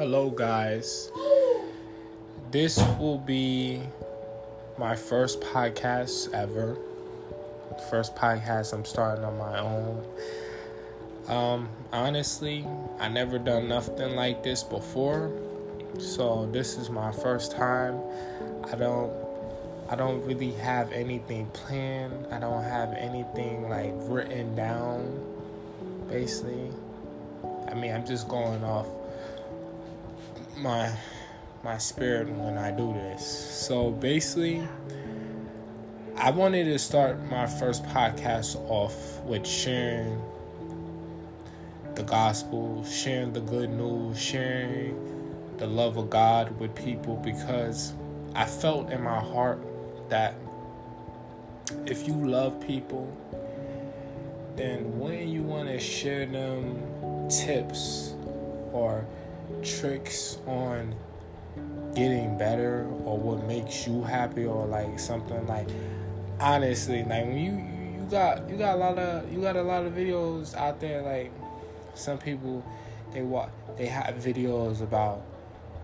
Hello guys, this will be my first podcast ever. First podcast I'm starting on my own. Honestly, I never done nothing like this before, so this is my first time. I don't really have anything planned. I don't have anything like written down, basically. I mean, I'm just going off my spirit when I do this. So basically, I wanted to start my first podcast off with sharing the gospel, sharing the good news, sharing the love of God with people, because I felt in my heart that if you love people, then when you want to share them tips or tricks on getting better or what makes you happy or like something, like honestly, like when you got a lot of videos out there, like some people they have videos about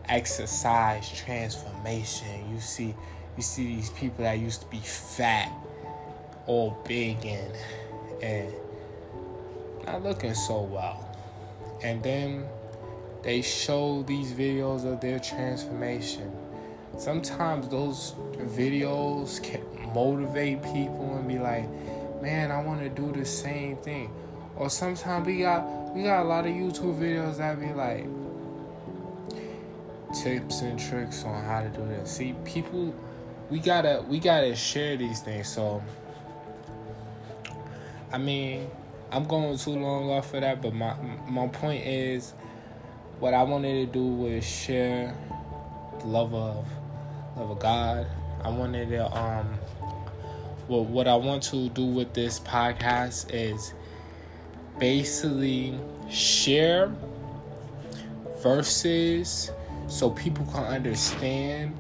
exercise transformation. You see these people that used to be fat, all big and not looking so well, and then they show these videos of their transformation. Sometimes those videos can motivate people and be like, man, I want to do the same thing. Or sometimes we got a lot of YouTube videos that be like tips and tricks on how to do this. See, people, we gotta share these things. So I mean, I'm going too long off of that, but my point is, what I wanted to do was share the love of God. I wanted to what I want to do with this podcast is basically share verses so people can understand,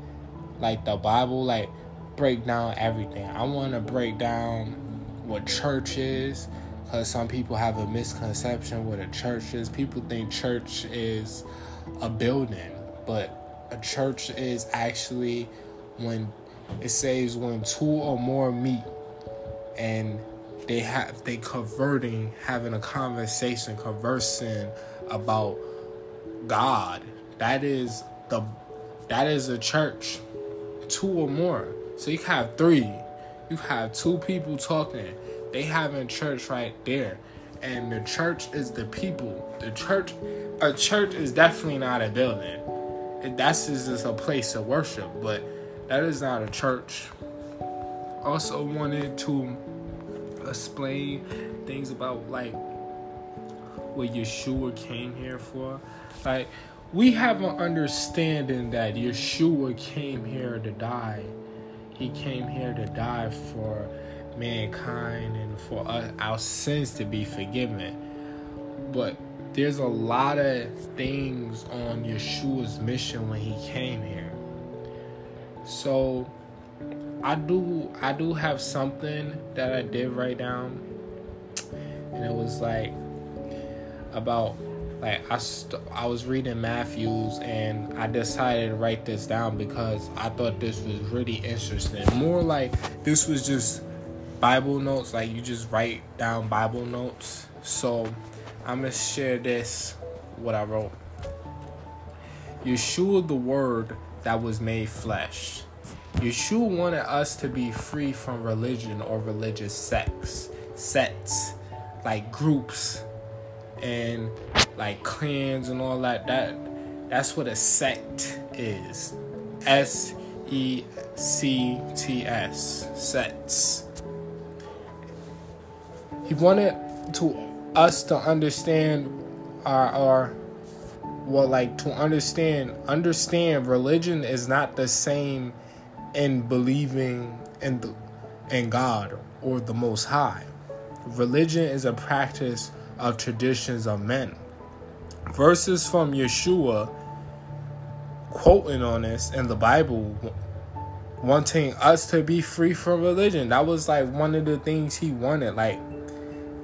like the Bible, like break down everything. I want to break down what church is, because some people have a misconception what a church is. People think church is a building, but a church is actually when it says when two or more meet and they converting, having a conversation, conversing about God. That is a church, two or more. So you have three. You have two people talking. They having church right there. And the church is the people. A church is definitely not a building. That's just a place of worship, but that is not a church. Also wanted to explain things about like what Yeshua came here for. Like, we have an understanding that Yeshua came here to die. He came here to die for mankind and for us, our sins to be forgiven. But there's a lot of things on Yeshua's mission when he came here. So I do have something that I did write down, and it was like about like I was reading Matthew's, and I decided to write this down because I thought this was really interesting. More like this was just Bible notes, like you just write down Bible notes. So I'm going to share this, what I wrote. Yeshua, the word that was made flesh. Yeshua wanted us to be free from religion or religious sects, like groups and like clans and all that. That's what a sect is. S-E-C-T-S. Sects. He wanted us to understand understand religion is not the same in believing in God or the Most High. Religion is a practice of traditions of men. Verses from Yeshua quoting on this in the Bible, wanting us to be free from religion. That was like one of the things he wanted, like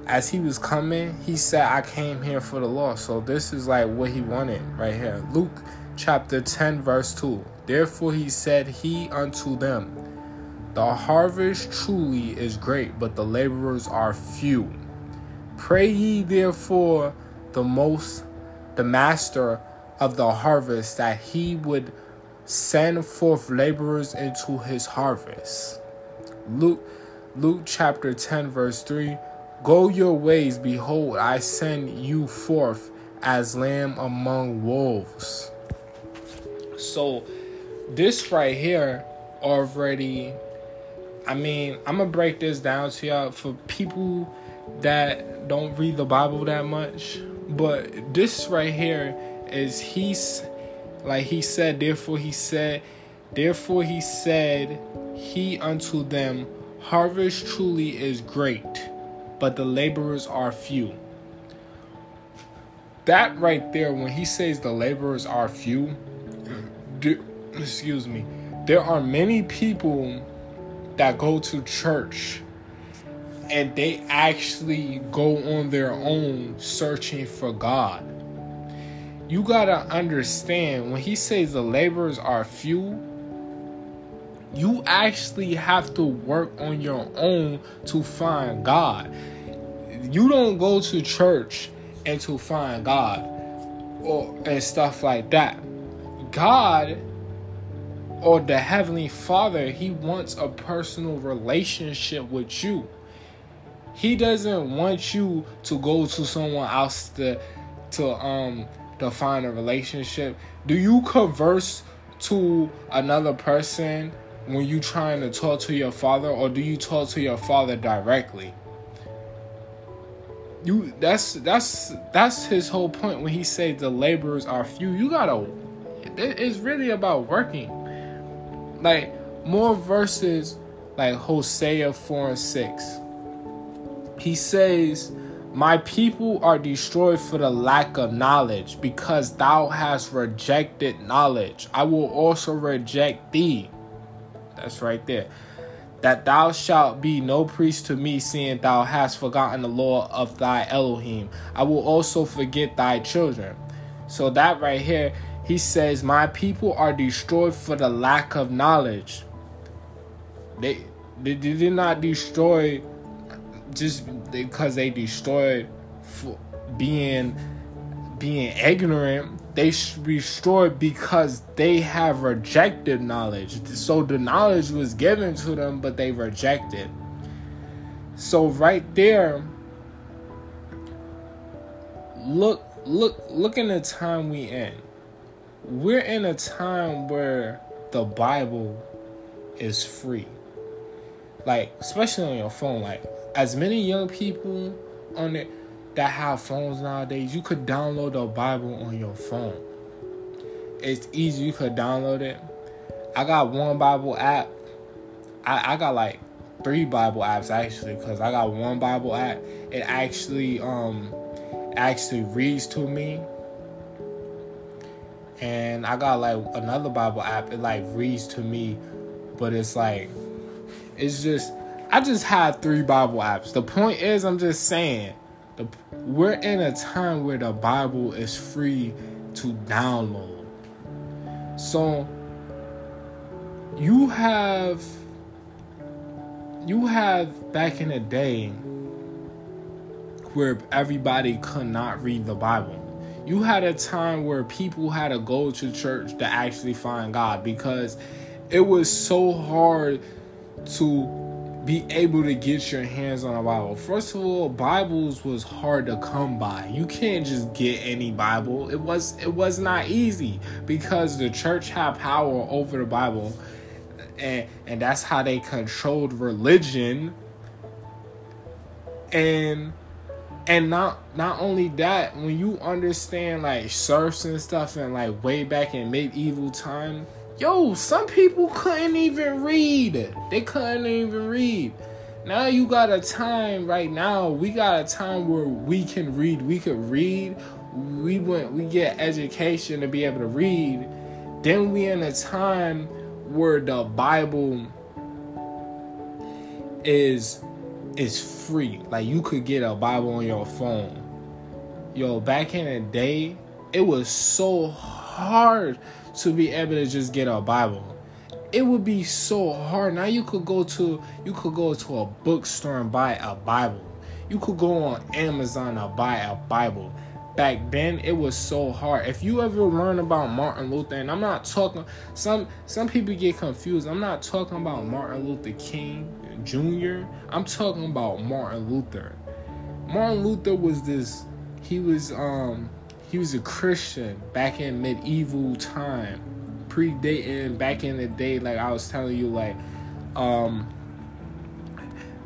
as he was coming, he said, I came here for the lost. So this is like what he wanted right here. Luke chapter 10, verse 2. Therefore he said he unto them, the harvest truly is great, but the laborers are few. Pray ye therefore the master of the harvest, that he would send forth laborers into his harvest. Luke chapter 10, verse 3. Go your ways, behold, I send you forth as lamb among wolves. So this right here already, I mean, I'm going to break this down to y'all for people that don't read the Bible that much. But this right here is therefore he said he unto them, harvest truly is great, but the laborers are few. That right there, when he says the laborers are few, there are many people that go to church and they actually go on their own searching for God. You gotta understand, when he says the laborers are few, you actually have to work on your own to find God. You don't go to church and to find God and stuff like that. God, or the Heavenly Father, he wants a personal relationship with you. He doesn't want you to go to someone else to find a relationship. Do you converse to another person when you trying to talk to your father, or do you talk to your father directly? That's his whole point when he said the laborers are few. It's really about working. Like more verses, like Hosea 4 and 6. He says, my people are destroyed for the lack of knowledge, because thou hast rejected knowledge. I will also reject thee. That's right there. That thou shalt be no priest to me, seeing thou hast forgotten the law of thy Elohim. I will also forget thy children. So that right here, he says, my people are destroyed for the lack of knowledge. They did not destroy just because they destroyed for being ignorant. They should be destroyed because they have rejected knowledge. So the knowledge was given to them, but they rejected. So right there, look in the time we in. We're in a time where the Bible is free. Like, especially on your phone. Like, as many young people on it that have phones nowadays, you could download the Bible on your phone. It's easy. You could download it. I got one Bible app. I got like three Bible apps actually, because I got one Bible app. It actually reads to me. And I got like another Bible app. It like reads to me, but I just had three Bible apps. The point is, I'm just saying, we're in a time where the Bible is free to download. So you have back in the day where everybody could not read the Bible. You had a time where people had to go to church to actually find God, because it was so hard to be able to get your hands on a Bible. First of all, Bibles was hard to come by. You can't just get any Bible. It was not easy, because the church had power over the Bible, and that's how they controlled religion. And not only that, when you understand like serfs and stuff, and like way back in medieval time, yo, some people couldn't even read. They couldn't even read. Now you got a time right now. We got a time where we can read. We could read. We get education to be able to read. Then we in a time where the Bible is is free. Like, you could get a Bible on your phone. Yo, back in the day, it was so hard to be able to just get a Bible. It would be so hard. Now you could go to a bookstore and buy a Bible. You could go on Amazon and buy a Bible. Back then, it was so hard. If you ever learn about Martin Luther, and I'm not talking, some people get confused. I'm not talking about Martin Luther King Jr. I'm talking about Martin Luther. Martin Luther was this. He was a Christian back in medieval time, predating back in the day. Like I was telling you, like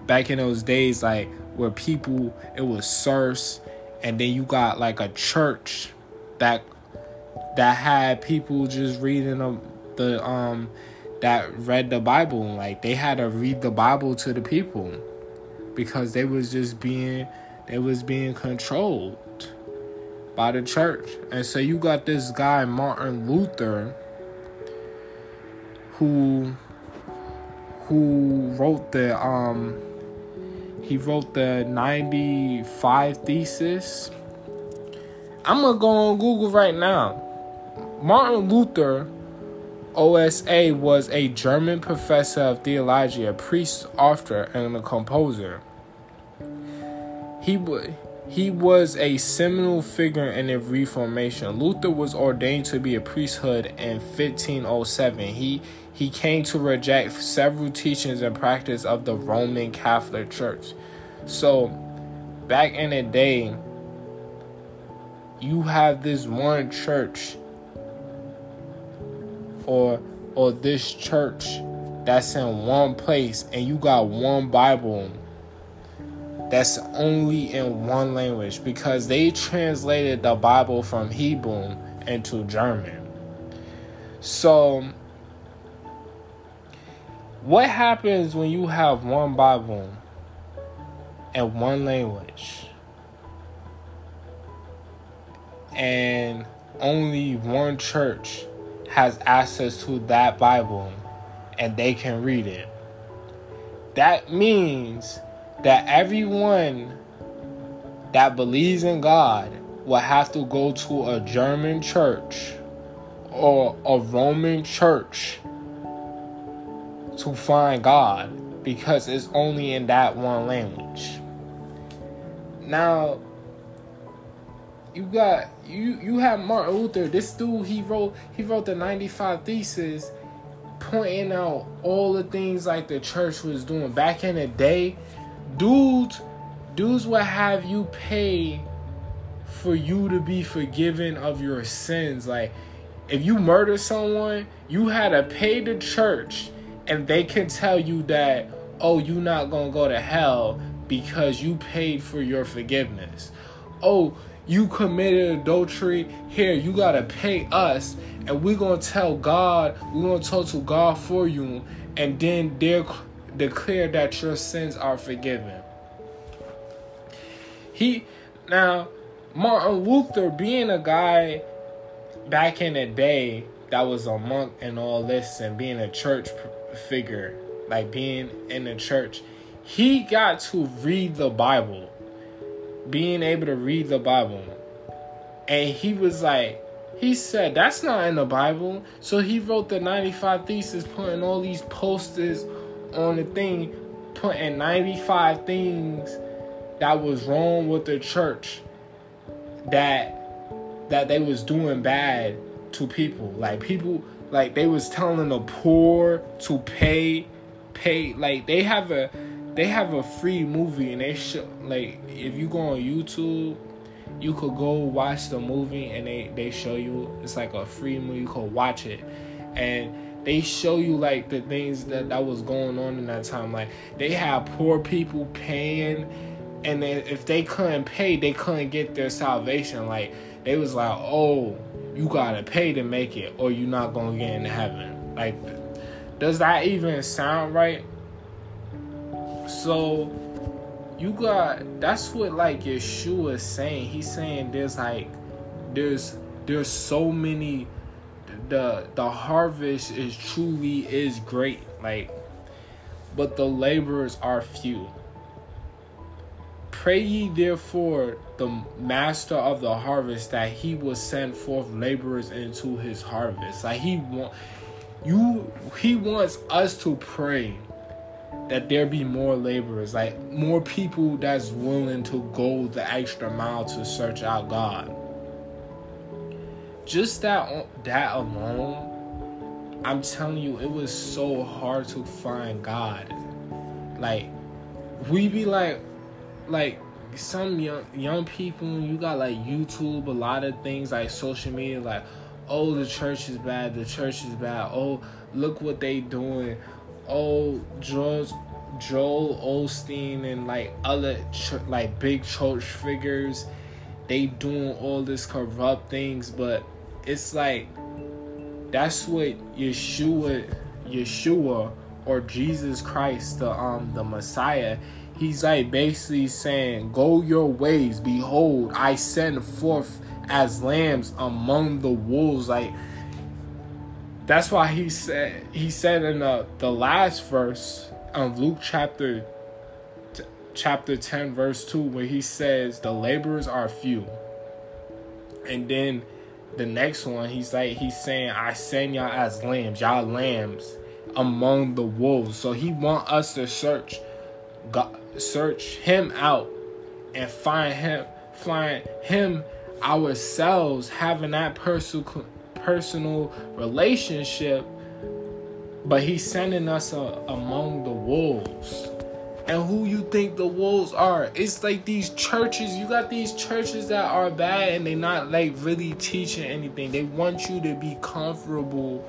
back in those days, like where people, it was serfs. And then you got like a church that had people just reading that read the Bible. Like they had to read the Bible to the people because they was being controlled by the church. And so you got this guy Martin Luther who wrote the He wrote the 95 Thesis. I'm going to go on Google right now. Martin Luther, OSA, was a German professor of theology, a priest, author, and a composer. He was a seminal figure in the Reformation. Luther was ordained to be a priesthood in 1507. He came to reject several teachings and practice of the Roman Catholic Church. So, back in the day, you have this one church or this church that's in one place, and you got one Bible that's only in one language because they translated the Bible from Hebrew into German. So, what happens when you have one Bible and one language and only one church has access to that Bible and they can read it? That means that everyone that believes in God will have to go to a German church or a Roman church to find God because it's only in that one language. Now you have Martin Luther, this dude, he wrote the 95 Theses, pointing out all the things like the church was doing back in the day. Dudes would have you pay for you to be forgiven of your sins. Like if you murder someone, you had to pay the church. And they can tell you that, oh, you're not going to go to hell because you paid for your forgiveness. Oh, you committed adultery. Here, you got to pay us. And we're going to tell God, we're going to talk to God for you. And then they'll declare that your sins are forgiven. Now, Martin Luther, being a guy back in the day that was a monk and all this and being a church figure, like being in the church, he got to read the Bible, being able to read the Bible. And he said that's not in the Bible. So he wrote the 95 Theses, putting all these posters on the thing, putting 95 things that was wrong with the church, that they was doing bad to people. Like people, like they was telling the poor to pay. Like they have a free movie, and they show, like if you go on YouTube, you could go watch the movie, and they show you, it's like a free movie, you could watch it, and they show you like the things that was going on in that time. Like they had poor people paying, and then if they couldn't pay, they couldn't get their salvation. Like they was like, oh, you gotta pay to make it, or you're not gonna get into heaven. Like, does that even sound right? So, that's what like Yeshua is saying. He's saying there's so many. The harvest is truly great, like, but the laborers are few. Pray ye therefore the master of the harvest that he will send forth laborers into his harvest. Like he wants us to pray that there be more laborers, like more people that's willing to go the extra mile to search out God. Just that alone, I'm telling you, it was so hard to find God. Like we be like some young people, you got like YouTube, a lot of things like social media, like, oh, the church is bad, oh, look what they doing, oh, Joel Osteen and like other like big church figures, they doing all this corrupt things. But it's like, that's what Yeshua or Jesus Christ, the Messiah, he's like basically saying, go your ways, behold, I send forth as lambs among the wolves. Like, that's why he said in the last verse of Luke chapter 10, verse 2, where he says the laborers are few. And then the next one, he's saying, I send y'all as lambs, y'all lambs among the wolves. So he want us to search him out and find him ourselves, having that personal relationship. But he's sending us among the wolves. And who you think the wolves are? It's like these churches. You got these churches that are bad and they not like really teaching anything. They want you to be comfortable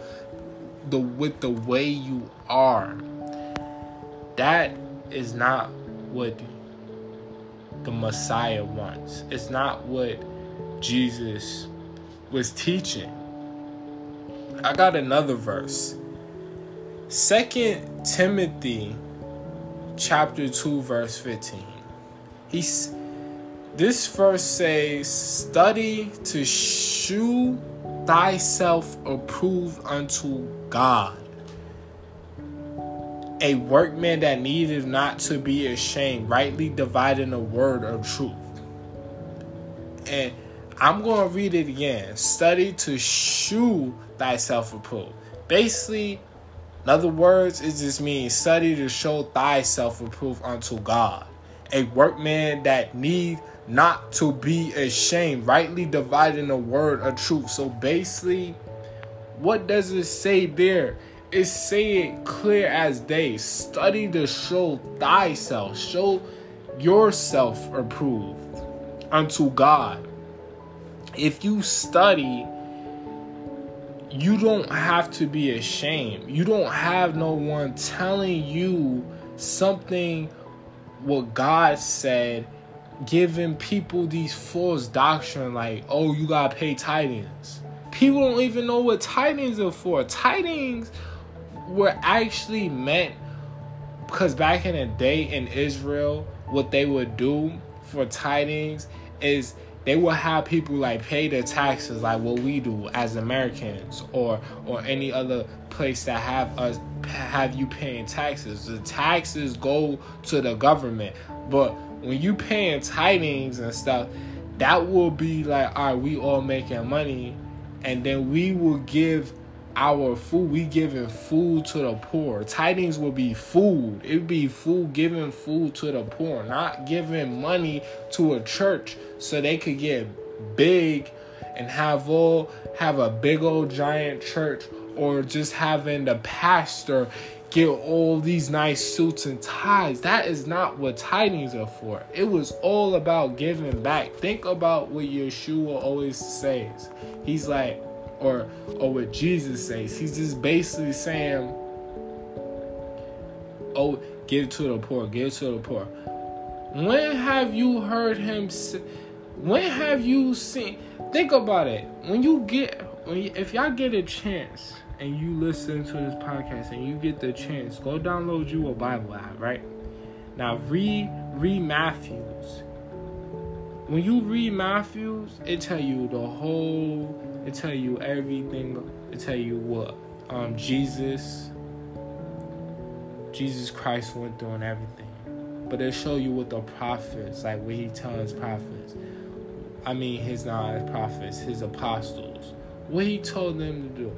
with the way you are. That is not what the Messiah wants. It's not what Jesus was teaching. I got another verse. 2 Timothy chapter 2, verse 15. This verse says, study to shew thyself approved unto God, a workman that needeth not to be ashamed, rightly dividing the word of truth. And I'm going to read it again. Study to shew thyself approved. Basically, in other words, it just means study to show thyself approved unto God, a workman that need not to be ashamed, rightly dividing the word of truth. So basically, what does it say there? It say it clear as day. Study to show thyself, show yourself approved unto God. If you study, you don't have to be ashamed. You don't have no one telling you something what God said, giving people these false doctrine like, oh, you gotta pay tithings. People don't even know what tithings are for. Tithings were actually meant, because back in the day in Israel, what they would do for tithings is they will have people like pay their taxes like what we do as Americans or any other place that have you paying taxes. The taxes go to the government. But when you paying tithings and stuff, that will be like, all right, we all making money, and then we will give our food. We giving food to the poor. Tithings will be food. It would be food, giving food to the poor, not giving money to a church so they could get big and have a big old giant church, or just having the pastor get all these nice suits and ties. That is not what tithings are for. It was all about giving back. Think about what Yeshua always says. He's like, Or what Jesus says. He's just basically saying, oh, give to the poor. When have you heard him say, when have you seen, think about it. If y'all get a chance and you listen to this podcast and you get the chance, go download you a Bible app, right? Now read Matthew's. When you read Matthew's, it tell you the whole, it tell you everything. It tell you what Jesus Christ went through and everything. But they'll show you with the prophets, like what he tells prophets. I mean, his non-prophets, his apostles. What he told them to do.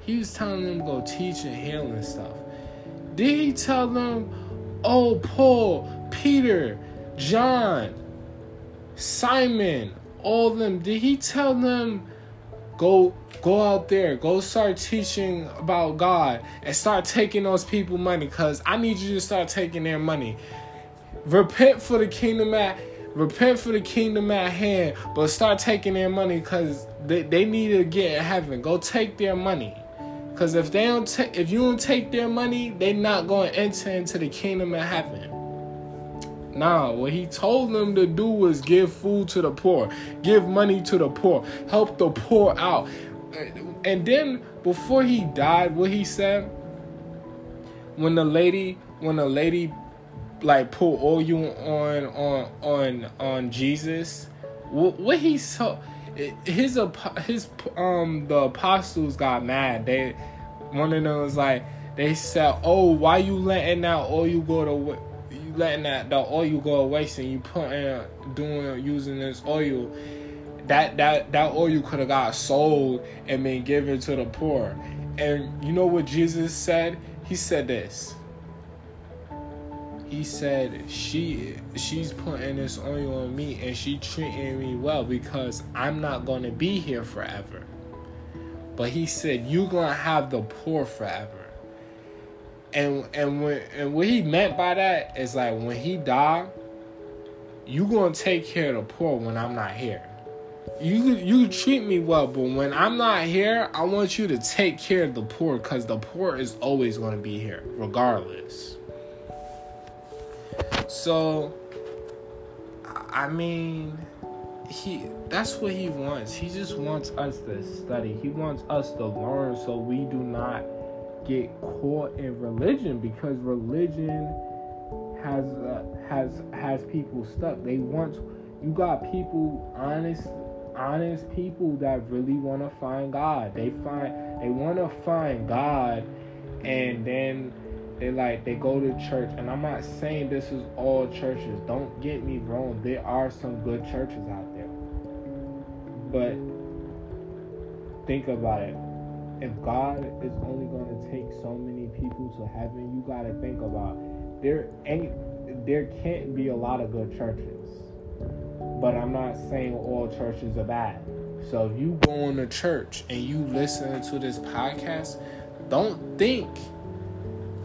He was telling them to go teach and heal and stuff. Did he tell them, oh, Paul, Peter, John, Simon, all of them, did he tell them, go out there, go start teaching about God and start taking those people money, because I need you to start taking their money. Repent for the kingdom at hand, but start taking their money, because they need to get in heaven. Go take their money, because if you don't take their money, they not going to enter into the kingdom of heaven. Nah, what he told them to do was give food to the poor, give money to the poor, help the poor out. And then before he died, what he said, when the lady like pulled all you on Jesus, what he saw, his the apostles got mad. They, one of them was like, they said, oh, why you letting out all you go to? Letting the oil go waste, and you using this oil that oil could have got sold and been given to the poor. And you know what Jesus said? He said this. He said, she's putting this oil on me and she treating me well, because I'm not going to be here forever. But he said, you're going to have the poor forever. And what he meant by that is, like, when he died, you gonna take care of the poor when I'm not here. You treat me well, but when I'm not here, I want you to take care of the poor, because the poor is always gonna be here, regardless. So, I mean, that's what he wants. He just wants us to study. He wants us to learn, so we do not get caught in religion, because religion has people stuck. You got people, honest people that really want to find God. They want to find God, and then they go to church. And I'm not saying this is all churches. Don't get me wrong. There are some good churches out there, but think about it. If God is only going to take so many people to heaven, you got to think about it. There can't be a lot of good churches. But I'm not saying all churches are bad. So if you go into church and you listen to this podcast, don't think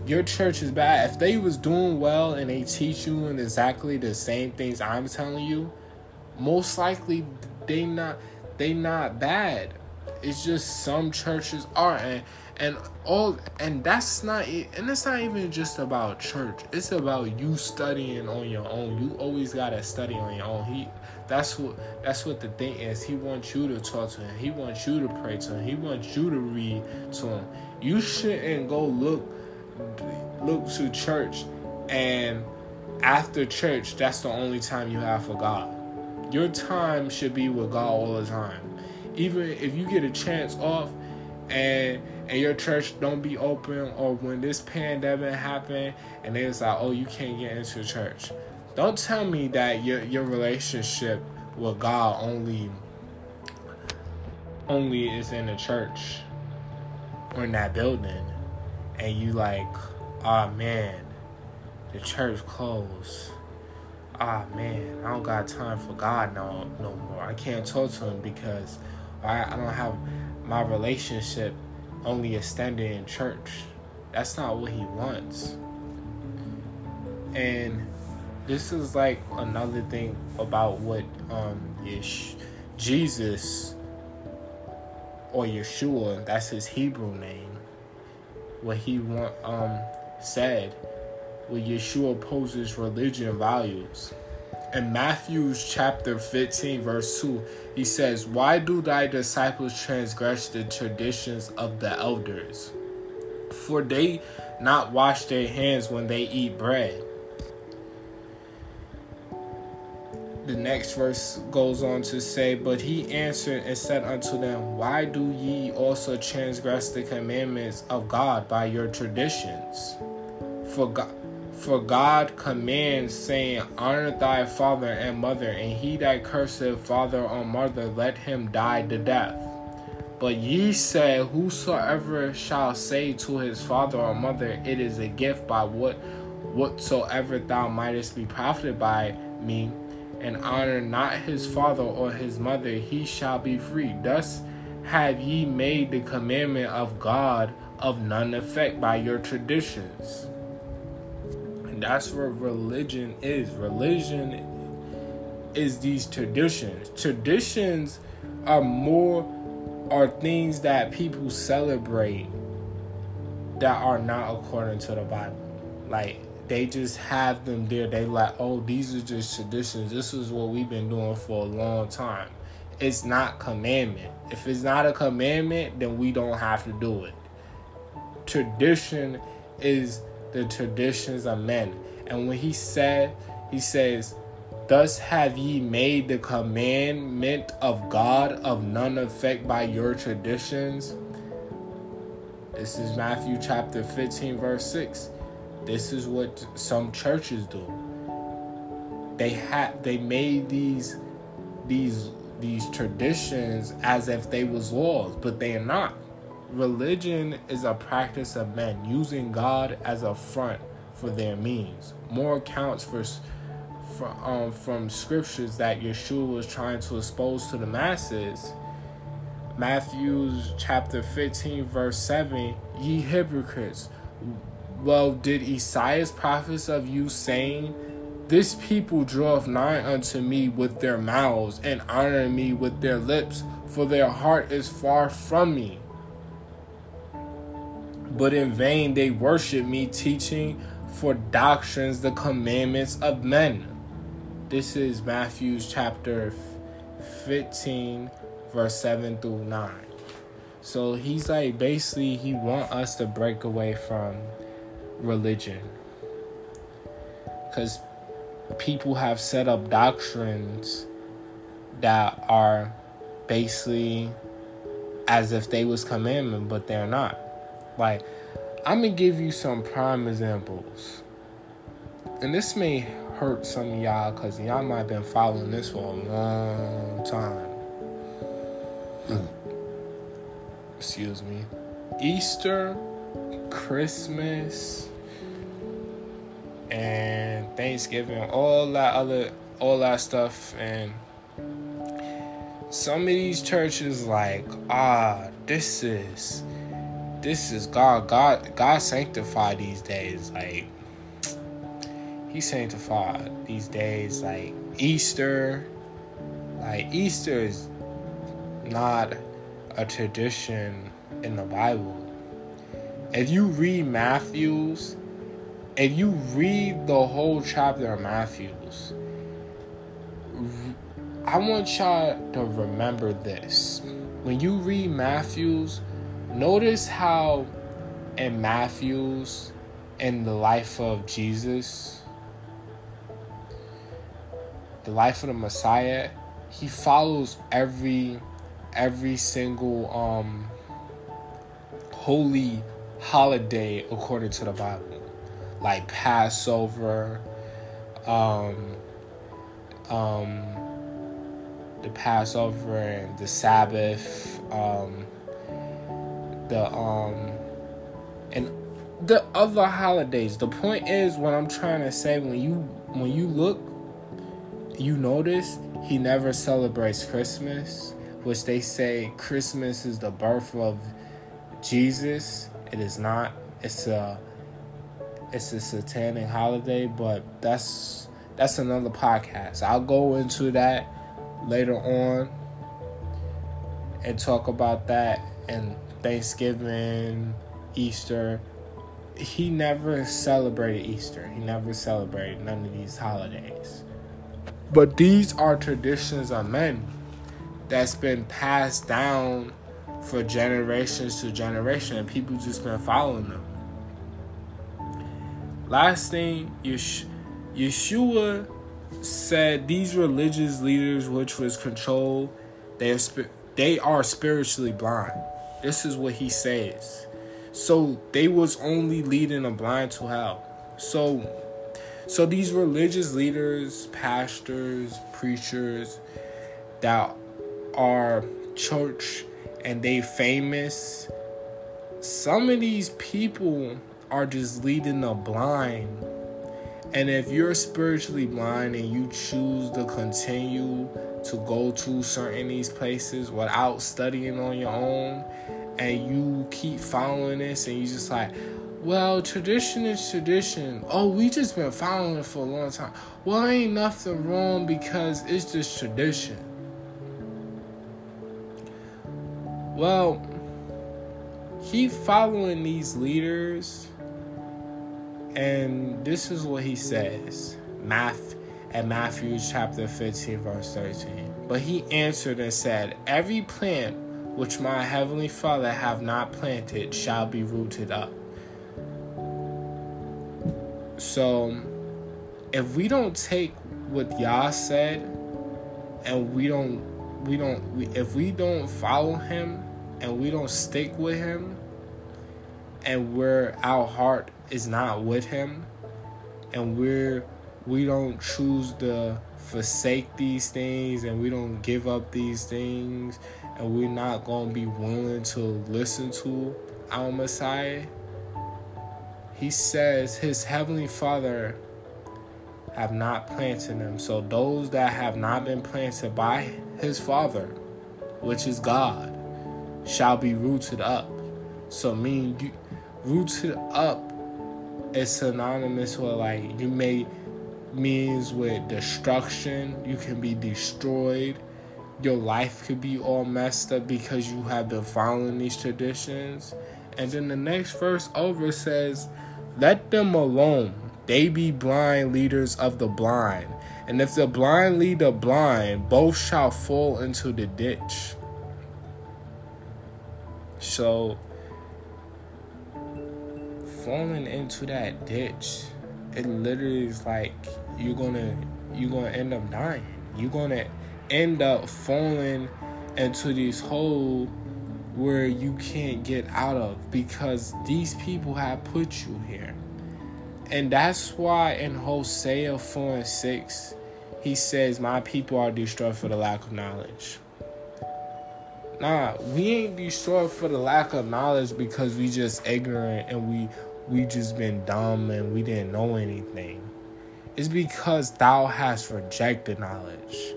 your church is bad. If they was doing well and they teach you in exactly the same things I'm telling you, most likely they not bad. It's just some churches are, and it's not even just about church. It's about you studying on your own. You always gotta study on your own. That's what the thing is. He wants you to talk to him. He wants you to pray to him. He wants you to read to him. You shouldn't go look to church, and after church, that's the only time you have for God. Your time should be with God all the time. Even if you get a chance off and your church don't be open, or when this pandemic happened and they was like, oh, you can't get into church. Don't tell me that your relationship with God only is in the church or in that building. And you like, oh, man, the church closed. Ah, man, I don't got time for God no more. I can't talk to him because I don't have my relationship only extended in church. That's not what he wants. And this is like another thing about what Jesus, or Yeshua, that's his Hebrew name, what he said. Where Yeshua opposes religion values. In Matthew chapter 15 verse 2, he says, why do thy disciples transgress the traditions of the elders? For they not wash their hands when they eat bread. The next verse goes on to say, but he answered and said unto them, why do ye also transgress the commandments of God by your traditions? For God For God commands, saying, Honor thy father and mother, and he that curseth father or mother, let him die to death. But ye say, Whosoever shall say to his father or mother, It is a gift, by whatsoever thou mightest be profited by me, and honor not his father or his mother, he shall be free. Thus have ye made the commandment of God of none effect by your traditions. And that's what religion is. Religion is these traditions. Traditions are things that people celebrate that are not according to the Bible. Like, they just have them there. They like, oh, these are just traditions. This is what we've been doing for a long time. It's not commandment. If it's not a commandment, then we don't have to do it. Tradition is the traditions of men. And when he says, Thus have ye made the commandment of God of none effect by your traditions. This is Matthew chapter 15, verse 6. This is what some churches do. They made these traditions as if they was laws, but they are not. Religion is a practice of men using God as a front for their means. More accounts from scriptures that Yeshua was trying to expose to the masses. Matthew chapter 15 verse 7, Ye hypocrites, well did Esaias prophesy of you, saying, This people draweth nigh unto me with their mouths, and honor me with their lips, for their heart is far from me. But in vain they worship me, teaching for doctrines the commandments of men. This is Matthew chapter 15, verse 7 through 9. So he's like, basically, he wants us to break away from religion. Because people have set up doctrines that are basically as if they was commandment, but they're not. Like, I'm going to give you some prime examples. And this may hurt some of y'all because y'all might have been following this for a long time. Excuse me. Easter, Christmas, and Thanksgiving, all that stuff. And some of these churches like, this is God. God sanctified these days. Like, He sanctified these days. Like Easter. Like, Easter is not a tradition in the Bible. If you read Matthew's, if you read the whole chapter of Matthew's, I want y'all to remember this. When you read Matthew's, notice how in Matthew's, in the life of Jesus, the life of the Messiah, he follows every single holy holiday according to the Bible, like Passover, the Passover and the Sabbath, and the other holidays. The point is, what I'm trying to say, when you look, you notice he never celebrates Christmas, which they say Christmas is the birth of Jesus. It is not. It's a satanic holiday, but that's another podcast. I'll go into that later on and talk about that. And Thanksgiving, Easter, he never celebrated Easter. He never celebrated none of these holidays. But these are traditions of men that's been passed down for generations to generation, and people just been following them. Last thing, Yeshua said these religious leaders, which was controlled, they are spiritually blind. This is what he says. So they was only leading the blind to hell. So So these religious leaders, pastors, preachers that are church and they famous, some of these people are just leading the blind. And if you're spiritually blind and you choose to continue to go to certain these places without studying on your own, and you keep following this and you just like, well, tradition is tradition. Oh, we just been following it for a long time. Well, ain't nothing wrong because it's just tradition. Well, keep following these leaders. And this is what he says, Matthew chapter 15, verse 13. But he answered and said, every plant which my heavenly Father have not planted shall be rooted up. So, if we don't take what Yah said, and if we don't follow him, and we don't stick with him, and our heart is not with him, and we don't choose to forsake these things, and we don't give up these things, and we're not going to be willing to listen to our Messiah, he says his heavenly Father have not planted them. So those that have not been planted by his Father, which is God, shall be rooted up. So meaning rooted up is synonymous with like you may means with destruction. You can be destroyed. Your life could be all messed up because you have been following these traditions. And then the next verse over says, let them alone. They be blind leaders of the blind. And if the blind lead the blind, both shall fall into the ditch. So, falling into that ditch, it literally is like you're gonna end up dying. You're gonna end up falling into this hole where you can't get out of because these people have put you here. And that's why in Hosea 4:6, he says, my people are destroyed for the lack of knowledge. Nah, we ain't destroyed for the lack of knowledge because we just ignorant and we just been dumb and we didn't know anything. It's because thou hast rejected knowledge.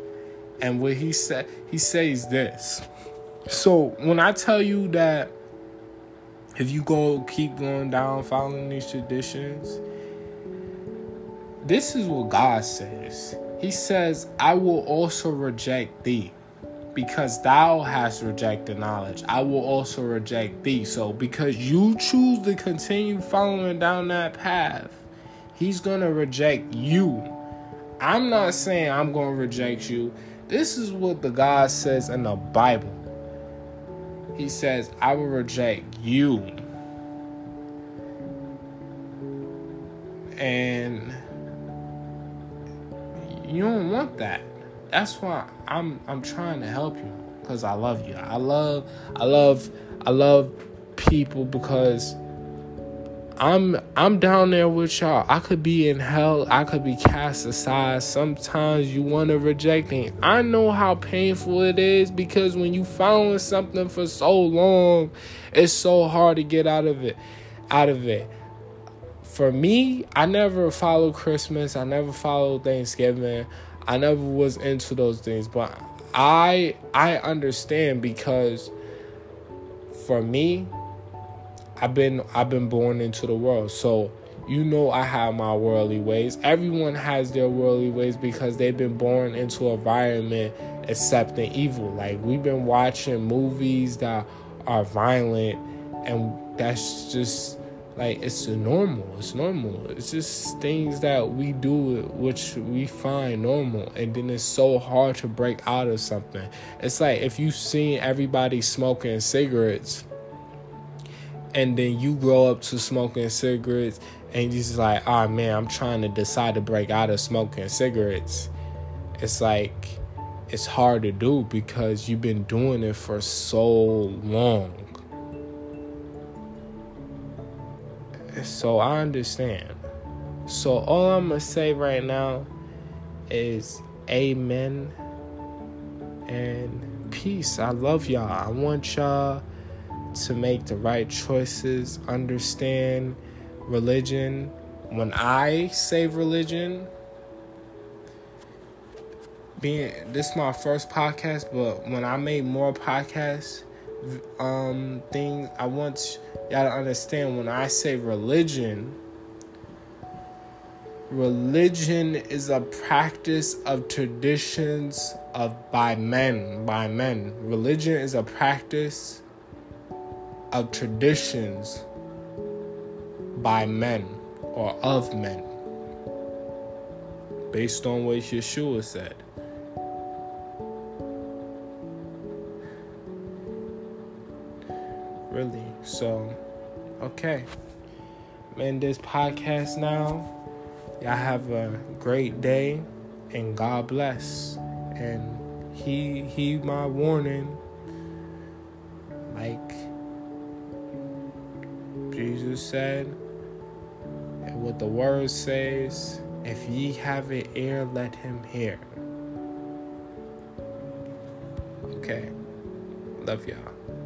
And what he said, he says this. So when I tell you that if you keep going down following these traditions, this is what God says. He says, I will also reject thee because thou hast rejected knowledge. I will also reject thee. So because you choose to continue following down that path, he's going to reject you. I'm not saying I'm going to reject you. This is what the God says in the Bible. He says, I will reject you. And you don't want that. That's why I'm trying to help you, because I love you. I love people because I'm down there with y'all. I could be in hell. I could be cast aside. Sometimes you want to reject me. I know how painful it is because when you following something for so long, it's so hard to get out of it. For me, I never followed Christmas. I never followed Thanksgiving. I never was into those things. But I understand because for me, I've been born into the world. So, you know, I have my worldly ways. Everyone has their worldly ways because they've been born into an environment accepting evil. Like, we've been watching movies that are violent, and that's just like it's normal. It's just things that we do which we find normal, and then it's so hard to break out of something. It's like if you've seen everybody smoking cigarettes, and then you grow up to smoking cigarettes, and you're just like, oh man, I'm trying to decide to break out of smoking cigarettes. It's like, it's hard to do because you've been doing it for so long. So I understand. So all I'm going to say right now is amen and peace. I love y'all. I want y'all to make the right choices, understand religion. When I say religion, this is my first podcast, but when I make more podcasts, things, I want y'all to understand when I say religion, religion is a practice of traditions by men. Religion is a practice of traditions by men or of men, based on what Yeshua said. Really. So, okay. I'm in this podcast now. Y'all have a great day, and God bless. And he my warning, like Jesus said, and what the word says, if ye have an ear, let him hear. Okay. Love y'all.